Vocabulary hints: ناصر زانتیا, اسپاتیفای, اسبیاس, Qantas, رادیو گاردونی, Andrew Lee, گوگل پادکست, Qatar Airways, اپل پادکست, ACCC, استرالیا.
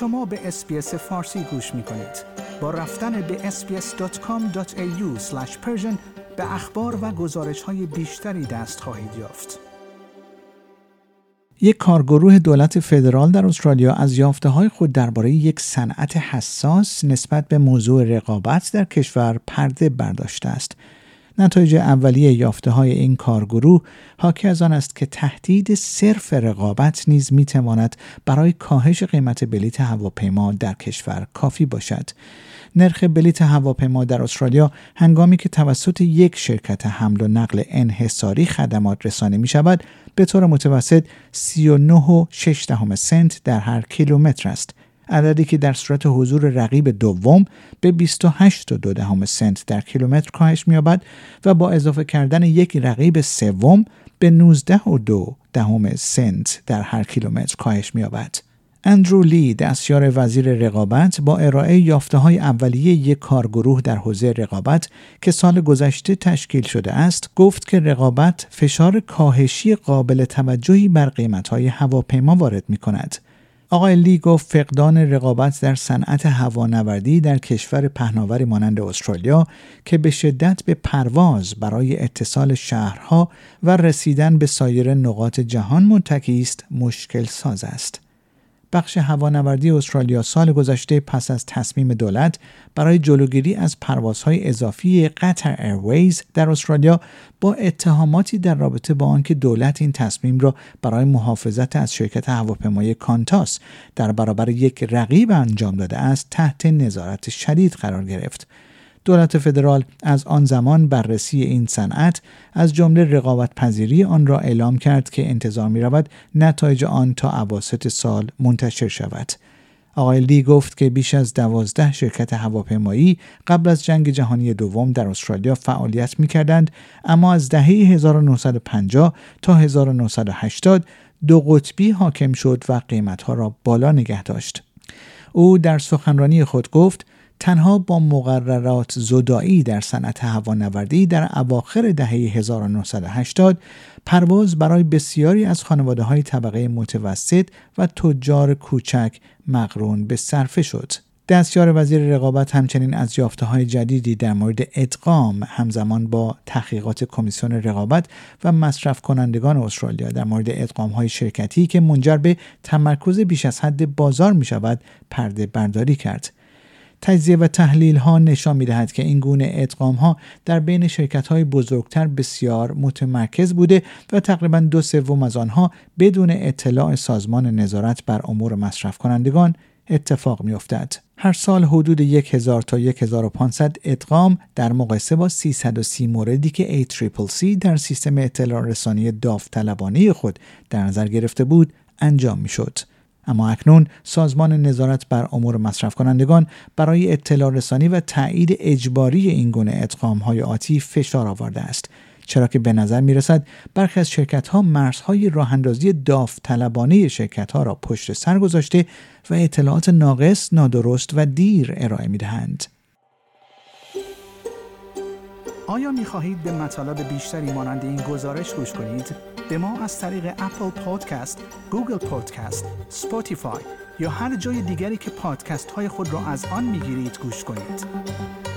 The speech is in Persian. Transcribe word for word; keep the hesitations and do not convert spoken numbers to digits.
شما به اس‌بی‌اس فارسی گوش می‌کنید. با رفتن به اس بی اس دات کام دات ای یو اسلش پرشن به اخبار و گزارش‌های بیشتری دست خواهید یافت. یک کارگروه دولت فدرال در استرالیا از یافته‌های خود درباره یک صنعت حساس نسبت به موضوع رقابت در کشور پرده برداشته است. نتایج اولیه یافته‌های این کارگروه حاکی از آن است که تهدید صرف رقابت نیز می‌تواند برای کاهش قیمت بلیت هواپیما در کشور کافی باشد. نرخ بلیت هواپیما در استرالیا هنگامی که توسط یک شرکت حمل و نقل انحصاری خدمات رسانی می‌شود، به طور متوسط سی و نه و شش دهم سنت در هر کیلومتر است. عددی که در صورت حضور رقیب دوم به بیست و هشت و دو دهم سنت در کیلومتر کاهش می‌یابد و با اضافه کردن یک رقیب سوم به نوزده و دو دهم سنت در هر کیلومتر کاهش می‌یابد. اندرو لی، دستیار وزیر رقابت، با ارائه یافته‌های اولیه یک کارگروه در حوزه رقابت که سال گذشته تشکیل شده است، گفت که رقابت فشار کاهشی قابل توجهی بر قیمت‌های هواپیما وارد می‌کند. آقای لی گفت فقدان رقابت در صنعت هوانوردی در کشور پهناوری مانند استرالیا که به شدت به پرواز برای اتصال شهرها و رسیدن به سایر نقاط جهان متکی است، مشکل ساز است. بخش هوانوردی استرالیا سال گذشته پس از تصمیم دولت برای جلوگیری از پروازهای اضافی قطر ایرویز در استرالیا با اتهاماتی در رابطه با آنکه دولت این تصمیم را برای محافظت از شرکت هواپیمایی کانتاس در برابر یک رقیب انجام داده است، تحت نظارت شدید قرار گرفت. دولت فدرال از آن زمان بررسی این صنعت از جمله رقابت پذیری آن را اعلام کرد که انتظار می‌رود نتایج آن تا اواسط سال منتشر شود. آقای لی گفت که بیش از دوازده شرکت هواپیمایی قبل از جنگ جهانی دوم در استرالیا فعالیت می‌کردند، اما از دهه هزار و نهصد و پنجاه تا هزار و نهصد و هشتاد دو قطبی حاکم شد و قیمت‌ها را بالا نگه داشت. او در سخنرانی خود گفت تنها با مقررات زدایی در صنعت هوانوردی در اواخر دهه هزار و نهصد و هشتاد پرواز برای بسیاری از خانواده‌های طبقه متوسط و تجار کوچک مقرون به صرفه شد. دستیار وزیر رقابت همچنین از یافته‌های جدیدی در مورد ادغام همزمان با تحقیقات کمیسیون رقابت و مصرف کنندگان استرالیا در مورد ادغام‌های شرکتی که منجر به تمرکز بیش از حد بازار می‌شود پرده برداری کرد. تجزیه و تحلیل ها نشان می دهد که این گونه ادغام ها در بین شرکت های بزرگتر بسیار متمرکز بوده و تقریباً دو سوم از آنها بدون اطلاع سازمان نظارت بر امور مصرف کنندگان اتفاق می افتد. هر سال حدود هزار تا هزار و پانصد ادغام در مقایسه با سیصد و سی موردی که ای سی سی سی در سیستم اطلاع رسانی داوطلبانه خود در نظر گرفته بود انجام می شد. اما اکنون سازمان نظارت بر امور مصرف کنندگان برای اطلاع رسانی و تایید اجباری این گونه ادغام‌های آتی فشار آورده است، چرا که به نظر می‌رسد برخی از شرکت‌ها مرزهای راه‌اندازی داوطلبانه شرکت‌ها را پشت سر گذاشته و اطلاعات ناقص، نادرست و دیر ارائه می‌دهند. آیا می‌خواهید به مطالب بیشتری مانند این گزارش گوش کنید؟ به ما از طریق اپل پادکست، گوگل پادکست، اسپاتیفای یا هر جای دیگری که پادکست های خود را از آن میگیرید گوش کنید.